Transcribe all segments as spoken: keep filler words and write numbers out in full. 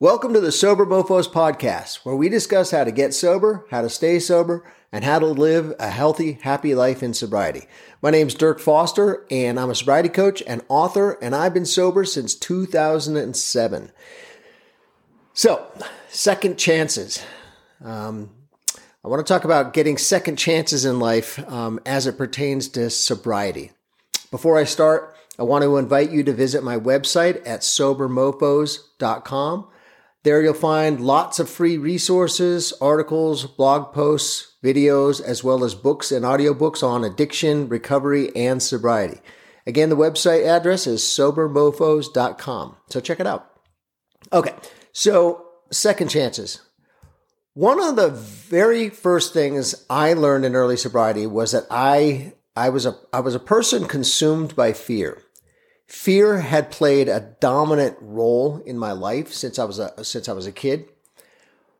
Welcome to the Sober Mofos Podcast, where we discuss how to get sober, how to stay sober, and how to live a healthy, happy life in sobriety. My name's Dirk Foster, and I'm a sobriety coach and author, and I've been sober since two thousand seven. So, second chances. Um, I want to talk about getting second chances in life um, as it pertains to sobriety. Before I start, I want to invite you to visit my website at Sober Mofos dot com. There you'll find lots of free resources, articles, blog posts, videos, as well as books and audiobooks on addiction, recovery, and sobriety. Again, the website address is Sober Mofos dot com. So check it out. Okay, so second chances. One of the very first things I learned in early sobriety was that I I was a I was a person consumed by fear. Fear had played a dominant role in my life since I was a, since I was a kid.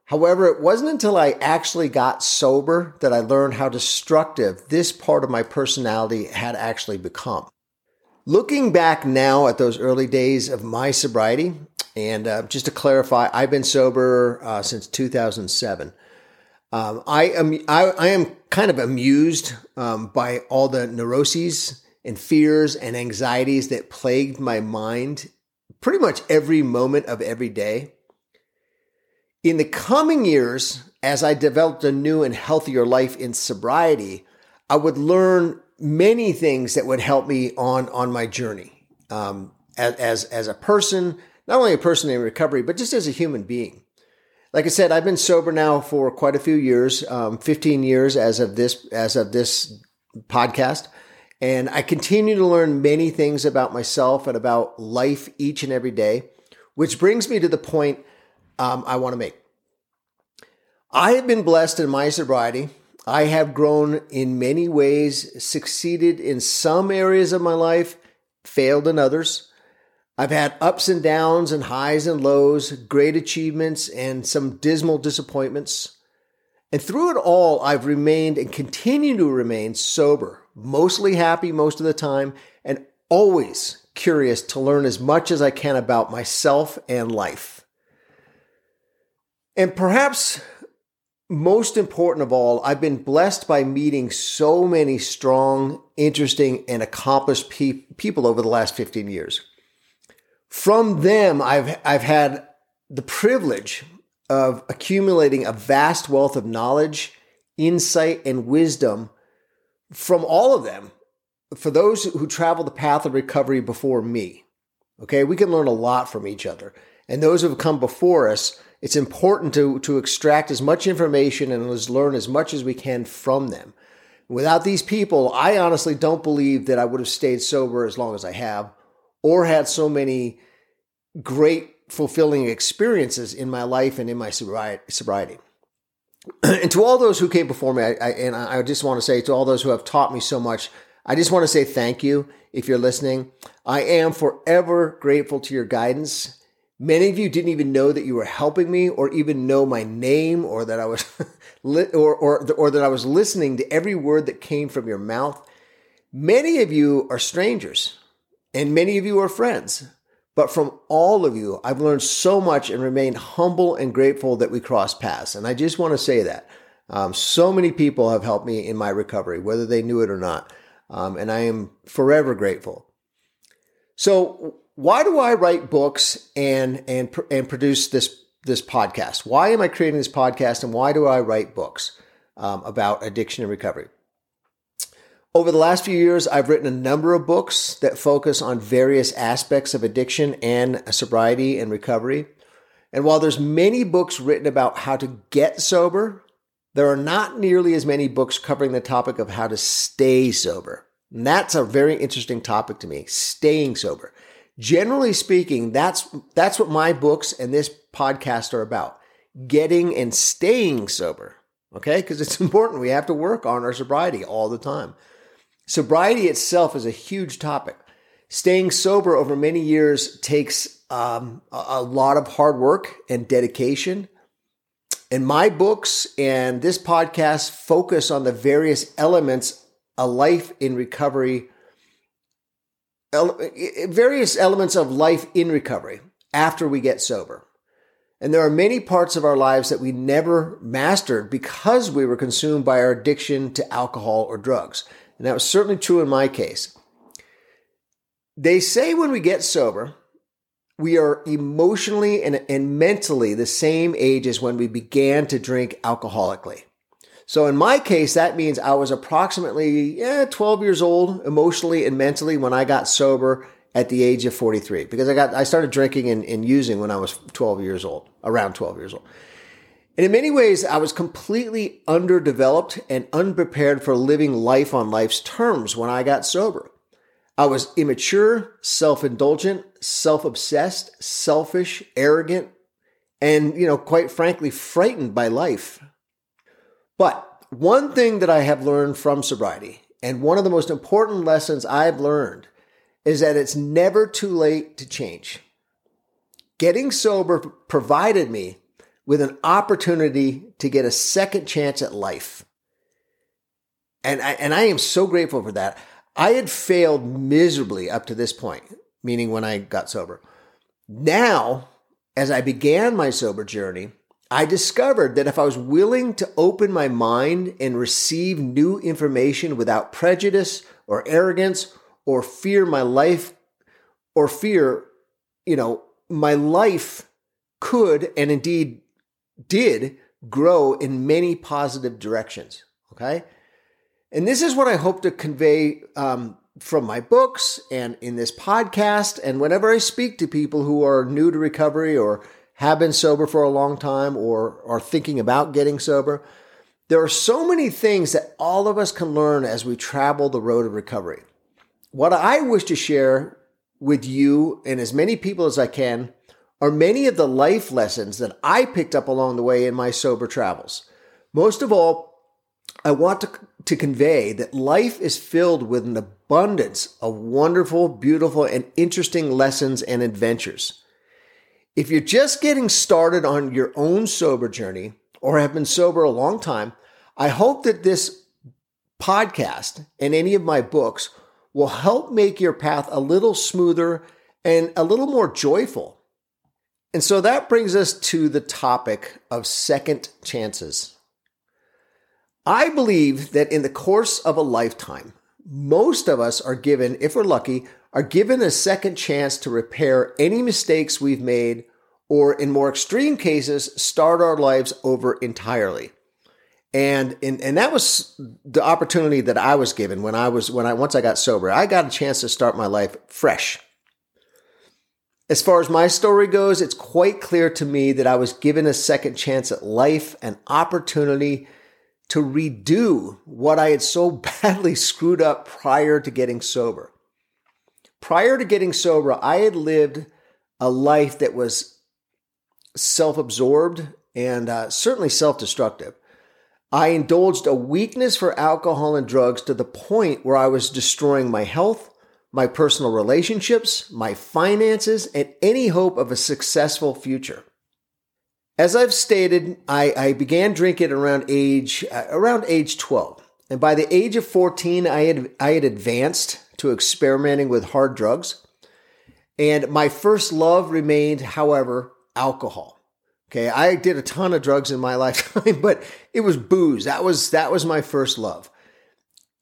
However, it wasn't until I actually got sober that I learned how destructive this part of my personality had actually become. Looking back now at those early days of my sobriety, and uh, just to clarify, I've been sober uh, since two thousand seven. Um, I am I, I am kind of amused um, by all the neuroses and fears and anxieties that plagued my mind pretty much every moment of every day. In the coming years, as I developed a new and healthier life in sobriety, I would learn many things that would help me on, on my journey um, as, as, as a person, not only a person in recovery, but just as a human being. Like I said, I've been sober now for quite a few years, um, fifteen years as of this, as of this podcast. And I continue to learn many things about myself and about life each and every day, which brings me to the point um, I want to make. I have been blessed in my sobriety. I have grown in many ways, succeeded in some areas of my life, failed in others. I've had ups and downs and highs and lows, great achievements and some dismal disappointments. And through it all, I've remained and continue to remain sober, mostly happy most of the time, and always curious to learn as much as I can about myself and life. And perhaps most important of all, I've been blessed by meeting so many strong, interesting, and accomplished pe- people over the last fifteen years. From them, I've, I've had the privilege of accumulating a vast wealth of knowledge, insight, and wisdom from all of them, for those who travel the path of recovery before me. Okay, we can learn a lot from each other. And those who have come before us, it's important to, to extract as much information and learn as much as we can from them. Without these people, I honestly don't believe that I would have stayed sober as long as I have, or had so many great, fulfilling experiences in my life and in my sobriety. And to all those who came before me, I, I, and I just want to say to all those who have taught me so much, I just want to say thank you if you're listening. I am forever grateful to your guidance. Many of you didn't even know that you were helping me, or even know my name, or that I was, li- or, or or that I was listening to every word that came from your mouth. Many of you are strangers, and many of you are friends. But from all of you, I've learned so much and remained humble and grateful that we crossed paths. And I just want to say that. Um, so many people have helped me in my recovery, whether they knew it or not. Um, and I am forever grateful. So why do I write books and and and produce this, this podcast? Why am I creating this podcast, and why do I write books um, about addiction and recovery? Over the last few years, I've written a number of books that focus on various aspects of addiction and sobriety and recovery. And while there's many books written about how to get sober, there are not nearly as many books covering the topic of how to stay sober. And that's a very interesting topic to me, staying sober. Generally speaking, that's that's what my books and this podcast are about, getting and staying sober, okay? Because it's important. We have to work on our sobriety all the time. Sobriety itself is a huge topic. Staying sober over many years takes um, a lot of hard work and dedication. And my books and this podcast focus on the various elements of life in recovery, various elements of life in recovery after we get sober. And there are many parts of our lives that we never mastered because we were consumed by our addiction to alcohol or drugs. And that was certainly true in my case. They say when we get sober, we are emotionally and, and mentally the same age as when we began to drink alcoholically. So in my case, that means I was approximately yeah, twelve years old emotionally and mentally when I got sober at the age of forty-three, because I got I started drinking and, and using when I was twelve years old, around twelve years old. And in many ways, I was completely underdeveloped and unprepared for living life on life's terms when I got sober. I was immature, self-indulgent, self-obsessed, selfish, arrogant, and, you know, quite frankly, frightened by life. But one thing that I have learned from sobriety, and one of the most important lessons I've learned, is that it's never too late to change. Getting sober provided me with an opportunity to get a second chance at life. And I, and I am so grateful for that. I had failed miserably up to this point, meaning when I got sober. Now, as I began my sober journey, I discovered that if I was willing to open my mind and receive new information without prejudice or arrogance or fear, my life or fear, you know, my life could and indeed did grow in many positive directions. Okay. And this is what I hope to convey um, from my books and in this podcast. And whenever I speak to people who are new to recovery or have been sober for a long time or are thinking about getting sober, there are so many things that all of us can learn as we travel the road of recovery. What I wish to share with you and as many people as I can are many of the life lessons that I picked up along the way in my sober travels. Most of all, I want to, to convey that life is filled with an abundance of wonderful, beautiful, and interesting lessons and adventures. If you're just getting started on your own sober journey or have been sober a long time, I hope that this podcast and any of my books will help make your path a little smoother and a little more joyful. And so that brings us to the topic of second chances. I believe that in the course of a lifetime, most of us are given, if we're lucky, are given a second chance to repair any mistakes we've made, or in more extreme cases, start our lives over entirely. And, and and that was the opportunity that I was given when I was when I once I got sober. I got a chance to start my life fresh. As far as my story goes, it's quite clear to me that I was given a second chance at life, an opportunity to redo what I had so badly screwed up prior to getting sober. Prior to getting sober, I had lived a life that was self-absorbed and uh, certainly self-destructive. I indulged a weakness for alcohol and drugs to the point where I was destroying my health, my personal relationships, my finances, and any hope of a successful future. As I've stated, I, I began drinking around age uh, around age twelve, and by the age of fourteen, I had I had advanced to experimenting with hard drugs, and my first love remained, however, alcohol. Okay, I did a ton of drugs in my lifetime, but it was booze. That was that was my first love.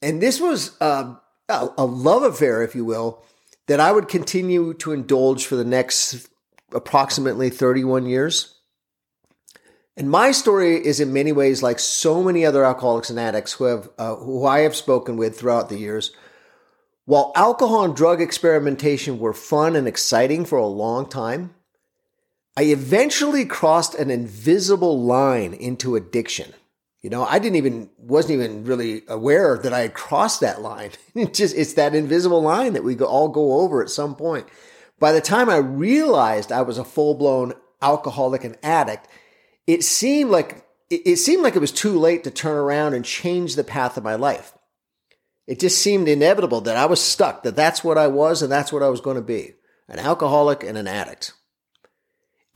And this was uh, a love affair, if you will, that I would continue to indulge for the next approximately thirty-one years. And my story is in many ways like so many other alcoholics and addicts who have uh, who I have spoken with throughout the years. While alcohol and drug experimentation were fun and exciting for a long time, I eventually crossed an invisible line into addiction. You know, I didn't even, wasn't even really aware that I had crossed that line. It just, it's that invisible line that we all go over at some point. By the time I realized I was a full-blown alcoholic and addict, it seemed like, it, it seemed like it was too late to turn around and change the path of my life. It just seemed inevitable that I was stuck, that that's what I was and that's what I was going to be, an alcoholic and an addict.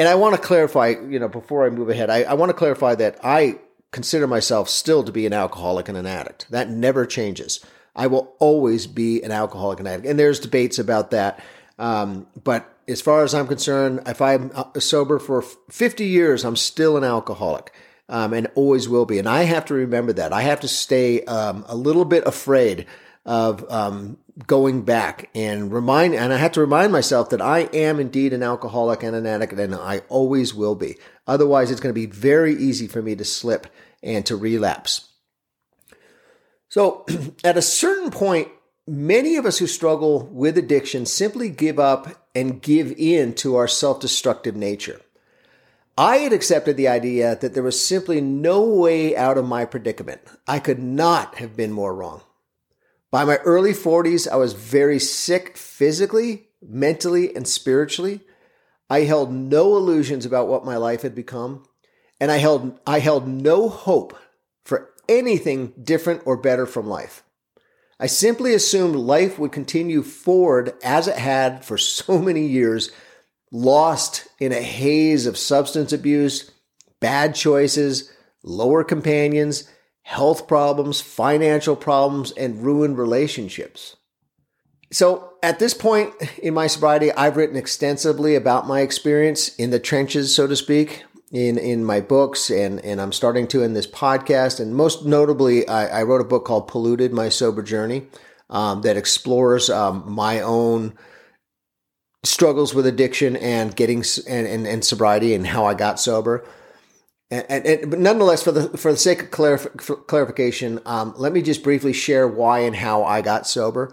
And I want to clarify, you know, before I move ahead, I, I want to clarify that I consider myself still to be an alcoholic and an addict. That never changes. I will always be an alcoholic and addict. And there's debates about that. Um, but as far as I'm concerned, if I'm sober for fifty years, I'm still an alcoholic, um, and always will be. And I have to remember that. I have to stay um, a little bit afraid of um, going back and remind, and I have to remind myself that I am indeed an alcoholic and an addict, and I always will be. Otherwise, it's going to be very easy for me to slip and to relapse. So at a certain point, many of us who struggle with addiction simply give up and give in to our self-destructive nature. I had accepted the idea that there was simply no way out of my predicament. I could not have been more wrong. By my early forties, I was very sick physically, mentally, and spiritually. I held no illusions about what my life had become, and I held I held no hope for anything different or better from life. I simply assumed life would continue forward as it had for so many years, lost in a haze of substance abuse, bad choices, lower companions, health problems, financial problems, and ruined relationships. So at this point in my sobriety, I've written extensively about my experience in the trenches, so to speak, in, in my books, and, and I'm starting to in this podcast. And most notably, I, I wrote a book called Polluted My Sober Journey um, that explores um, my own struggles with addiction and getting and, and, and sobriety and how I got sober. And, and, and but nonetheless, for the for the sake of clarif- for clarification, um, let me just briefly share why and how I got sober.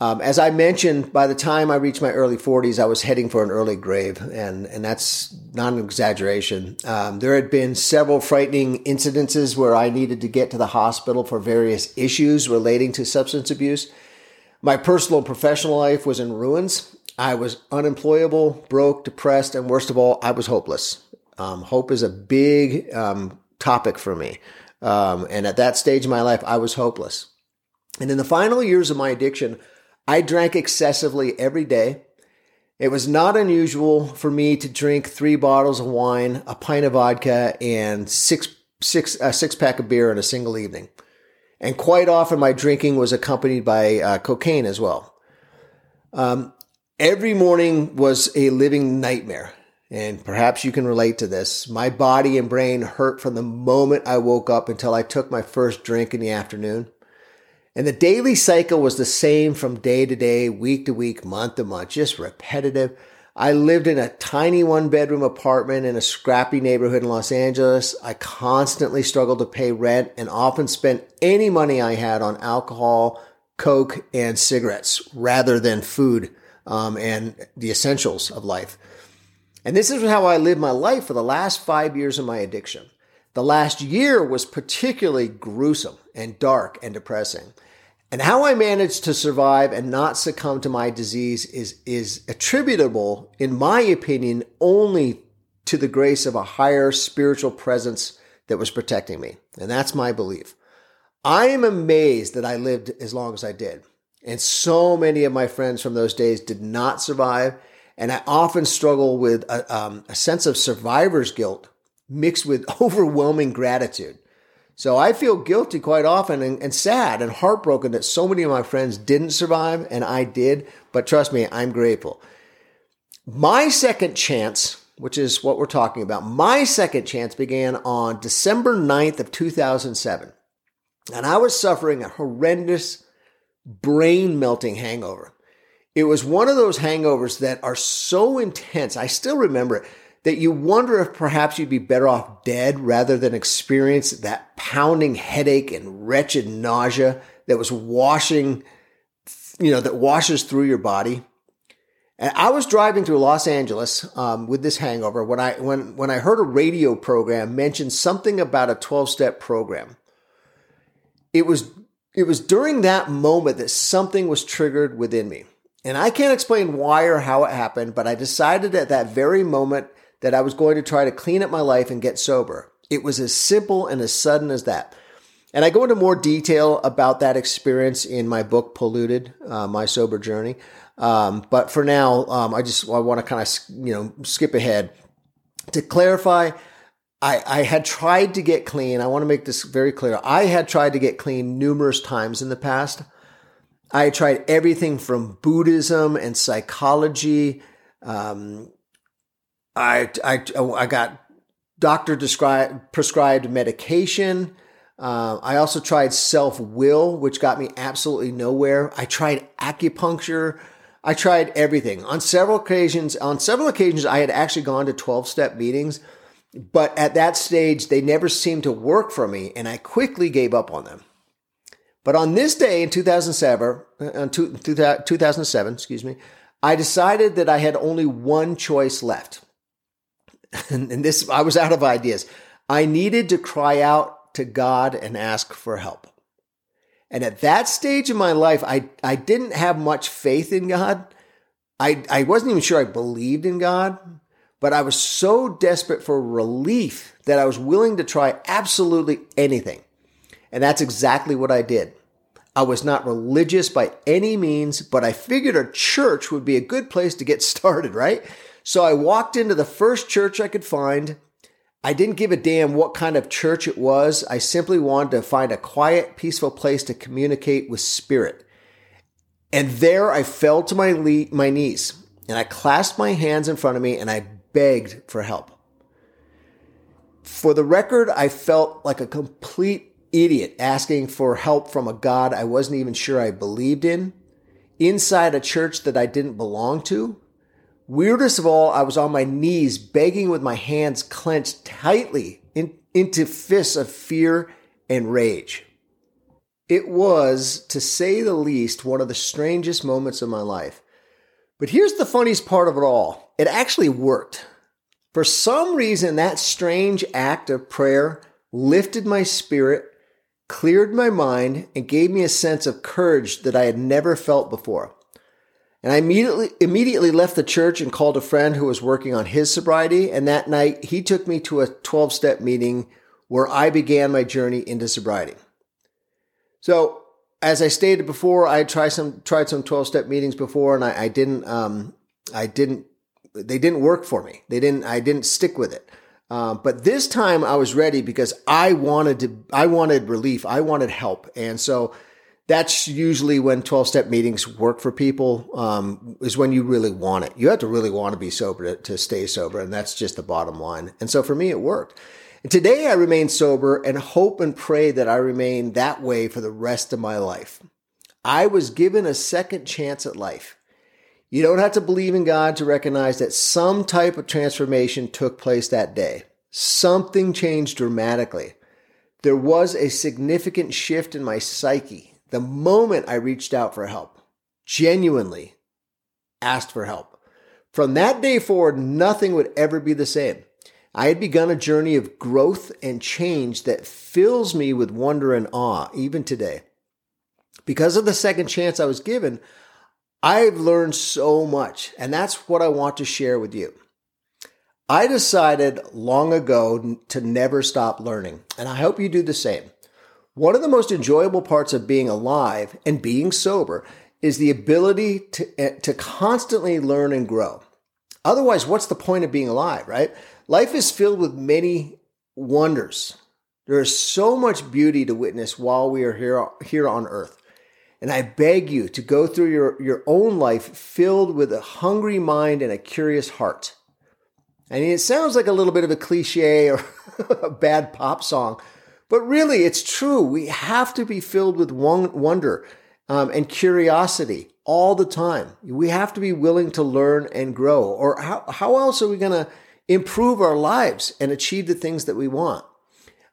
Um, as I mentioned, by the time I reached my early forties, I was heading for an early grave, and, and that's not an exaggeration. Um, there had been several frightening incidences where I needed to get to the hospital for various issues relating to substance abuse. My personal and professional life was in ruins. I was unemployable, broke, depressed, and worst of all, I was hopeless. Um, hope is a big um, topic for me, um, and at that stage of my life, I was hopeless. And in the final years of my addiction, I drank excessively every day. It was not unusual for me to drink three bottles of wine, a pint of vodka, and six, six, a six-pack of beer in a single evening. And quite often, my drinking was accompanied by uh, cocaine as well. Um, every morning was a living nightmare, and perhaps you can relate to this. My body and brain hurt from the moment I woke up until I took my first drink in the afternoon. And the daily cycle was the same from day to day, week to week, month to month, just repetitive. I lived in a tiny one-bedroom apartment in a scrappy neighborhood in Los Angeles. I constantly struggled to pay rent and often spent any money I had on alcohol, coke, and cigarettes rather than food um, and the essentials of life. And this is how I lived my life for the last five years of my addiction. The last year was particularly gruesome and dark and depressing. And how I managed to survive and not succumb to my disease is, is attributable, in my opinion, only to the grace of a higher spiritual presence that was protecting me. And that's my belief. I am amazed that I lived as long as I did. And so many of my friends from those days did not survive. And I often struggle with a, um, a sense of survivor's guilt mixed with overwhelming gratitude. So I feel guilty quite often and, and sad and heartbroken that so many of my friends didn't survive and I did, but trust me, I'm grateful. My second chance, which is what we're talking about, my second chance began on December ninth of two thousand seven. And I was suffering a horrendous brain-melting hangover. It was one of those hangovers that are so intense, I still remember it, that you wonder if perhaps you'd be better off dead rather than experience that pounding headache and wretched nausea that was washing, you know, that washes through your body. And I was driving through Los Angeles um, with this hangover when I when when I heard a radio program mention something about a twelve-step program. It was it was during that moment that something was triggered within me, and I can't explain why or how it happened, but I decided at that very moment that I was going to try to clean up my life and get sober. It was as simple and as sudden as that. And I go into more detail about that experience in my book, Polluted, uh, My Sober Journey. Um, but for now, um, I just I want to kind of you know skip ahead. To clarify, I, I had tried to get clean. I want to make this very clear. I had tried to get clean numerous times in the past. I had tried everything from Buddhism and psychology Um, I, I, I got doctor described, prescribed medication. Uh, I also tried self-will, which got me absolutely nowhere. I tried acupuncture. I tried everything. On several occasions, on several occasions, I had actually gone to twelve-step meetings, but at that stage, they never seemed to work for me, and I quickly gave up on them. But on this day in two thousand seven, excuse me, I decided that I had only one choice left. And this, I was out of ideas. I needed to cry out to God and ask for help. And at that stage in my life, I, I didn't have much faith in God. I, I wasn't even sure I believed in God, but I was so desperate for relief that I was willing to try absolutely anything. And that's exactly what I did. I was not religious by any means, but I figured a church would be a good place to get started, right? So I walked into the first church I could find. I didn't give a damn what kind of church it was. I simply wanted to find a quiet, peaceful place to communicate with spirit. And there I fell to my le- my knees, and I clasped my hands in front of me, and I begged for help. For the record, I felt like a complete idiot asking for help from a God I wasn't even sure I believed in, inside a church that I didn't belong to. Weirdest of all, I was on my knees begging with my hands clenched tightly in, into fists of fear and rage. It was, to say the least, one of the strangest moments of my life. But here's the funniest part of it all. It actually worked. For some reason, that strange act of prayer lifted my spirit, cleared my mind, and gave me a sense of courage that I had never felt before. And I immediately immediately left the church and called a friend who was working on his sobriety, and that night he took me to a twelve-step meeting where I began my journey into sobriety. So, as I stated before, I tried some tried some twelve-step meetings before, and I, I didn't um I didn't they didn't work for me. They didn't I didn't stick with it. Um, but this time I was ready because I wanted to, I wanted relief. I wanted help. And so that's usually when twelve-step meetings work for people, um, is when you really want it. You have to really want to be sober to, to stay sober. And that's just the bottom line. And so for me, it worked. And today I remain sober and hope and pray that I remain that way for the rest of my life. I was given a second chance at life. You don't have to believe in God to recognize that some type of transformation took place that day. Something changed dramatically. There was a significant shift in my psyche the moment I reached out for help, genuinely asked for help. From that day forward, nothing would ever be the same. I had begun a journey of growth and change that fills me with wonder and awe, even today. Because of the second chance I was given, I've learned so much, and that's what I want to share with you. I decided long ago to never stop learning, and I hope you do the same. One of the most enjoyable parts of being alive and being sober is the ability to, to constantly learn and grow. Otherwise, what's the point of being alive, right? Life is filled with many wonders. There is so much beauty to witness while we are here, here on earth. And I beg you to go through your, your own life filled with a hungry mind and a curious heart. I mean, it sounds like a little bit of a cliche or a bad pop song, but really it's true. We have to be filled with wonder um, and curiosity all the time. We have to be willing to learn and grow, or how, how else are we going to improve our lives and achieve the things that we want?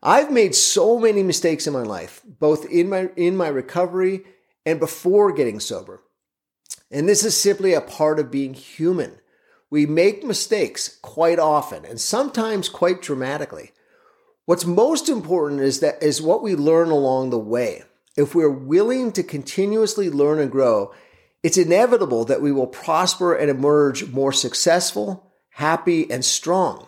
I've made so many mistakes in my life, both in my in my recovery and before getting sober. And this is simply a part of being human. We make mistakes quite often, and sometimes quite dramatically. What's most important is that is what we learn along the way. If we're willing to continuously learn and grow, it's inevitable that we will prosper and emerge more successful, happy, and strong.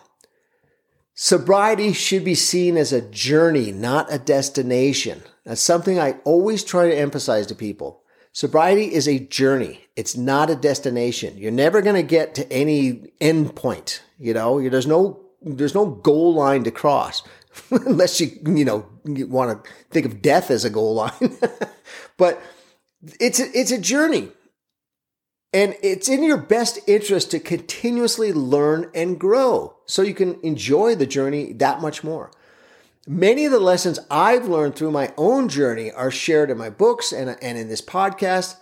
Sobriety should be seen as a journey, not a destination. That's something I always try to emphasize to people. Sobriety is a journey. It's not a destination. You're never going to get to any end point. You know, there's no, there's no goal line to cross unless you, you know, you want to think of death as a goal line, but it's, a, it's a journey. And it's in your best interest to continuously learn and grow so you can enjoy the journey that much more. Many of the lessons I've learned through my own journey are shared in my books and, and in this podcast.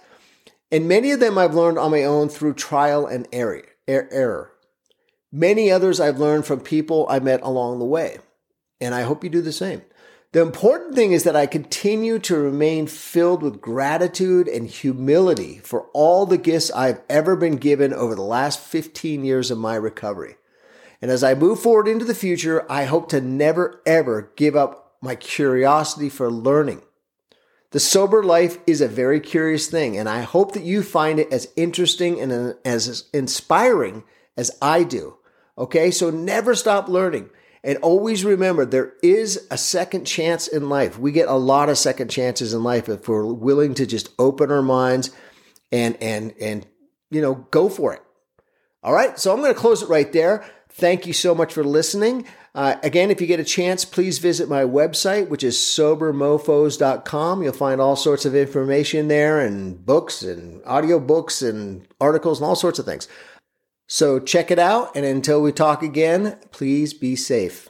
And many of them I've learned on my own through trial and error. Many others I've learned from people I met along the way. And I hope you do the same. The important thing is that I continue to remain filled with gratitude and humility for all the gifts I've ever been given over the last fifteen years of my recovery. And as I move forward into the future, I hope to never, ever give up my curiosity for learning. The sober life is a very curious thing, and I hope that you find it as interesting and as inspiring as I do. Okay, so never stop learning. And always remember, there is a second chance in life. We get a lot of second chances in life if we're willing to just open our minds and, and, and, you know, go for it. All right. So I'm going to close it right there. Thank you so much for listening. Uh, again, if you get a chance, please visit my website, which is Sober Mofos dot com. You'll find all sorts of information there and books and audio books and articles and all sorts of things. So check it out, and until we talk again, please be safe.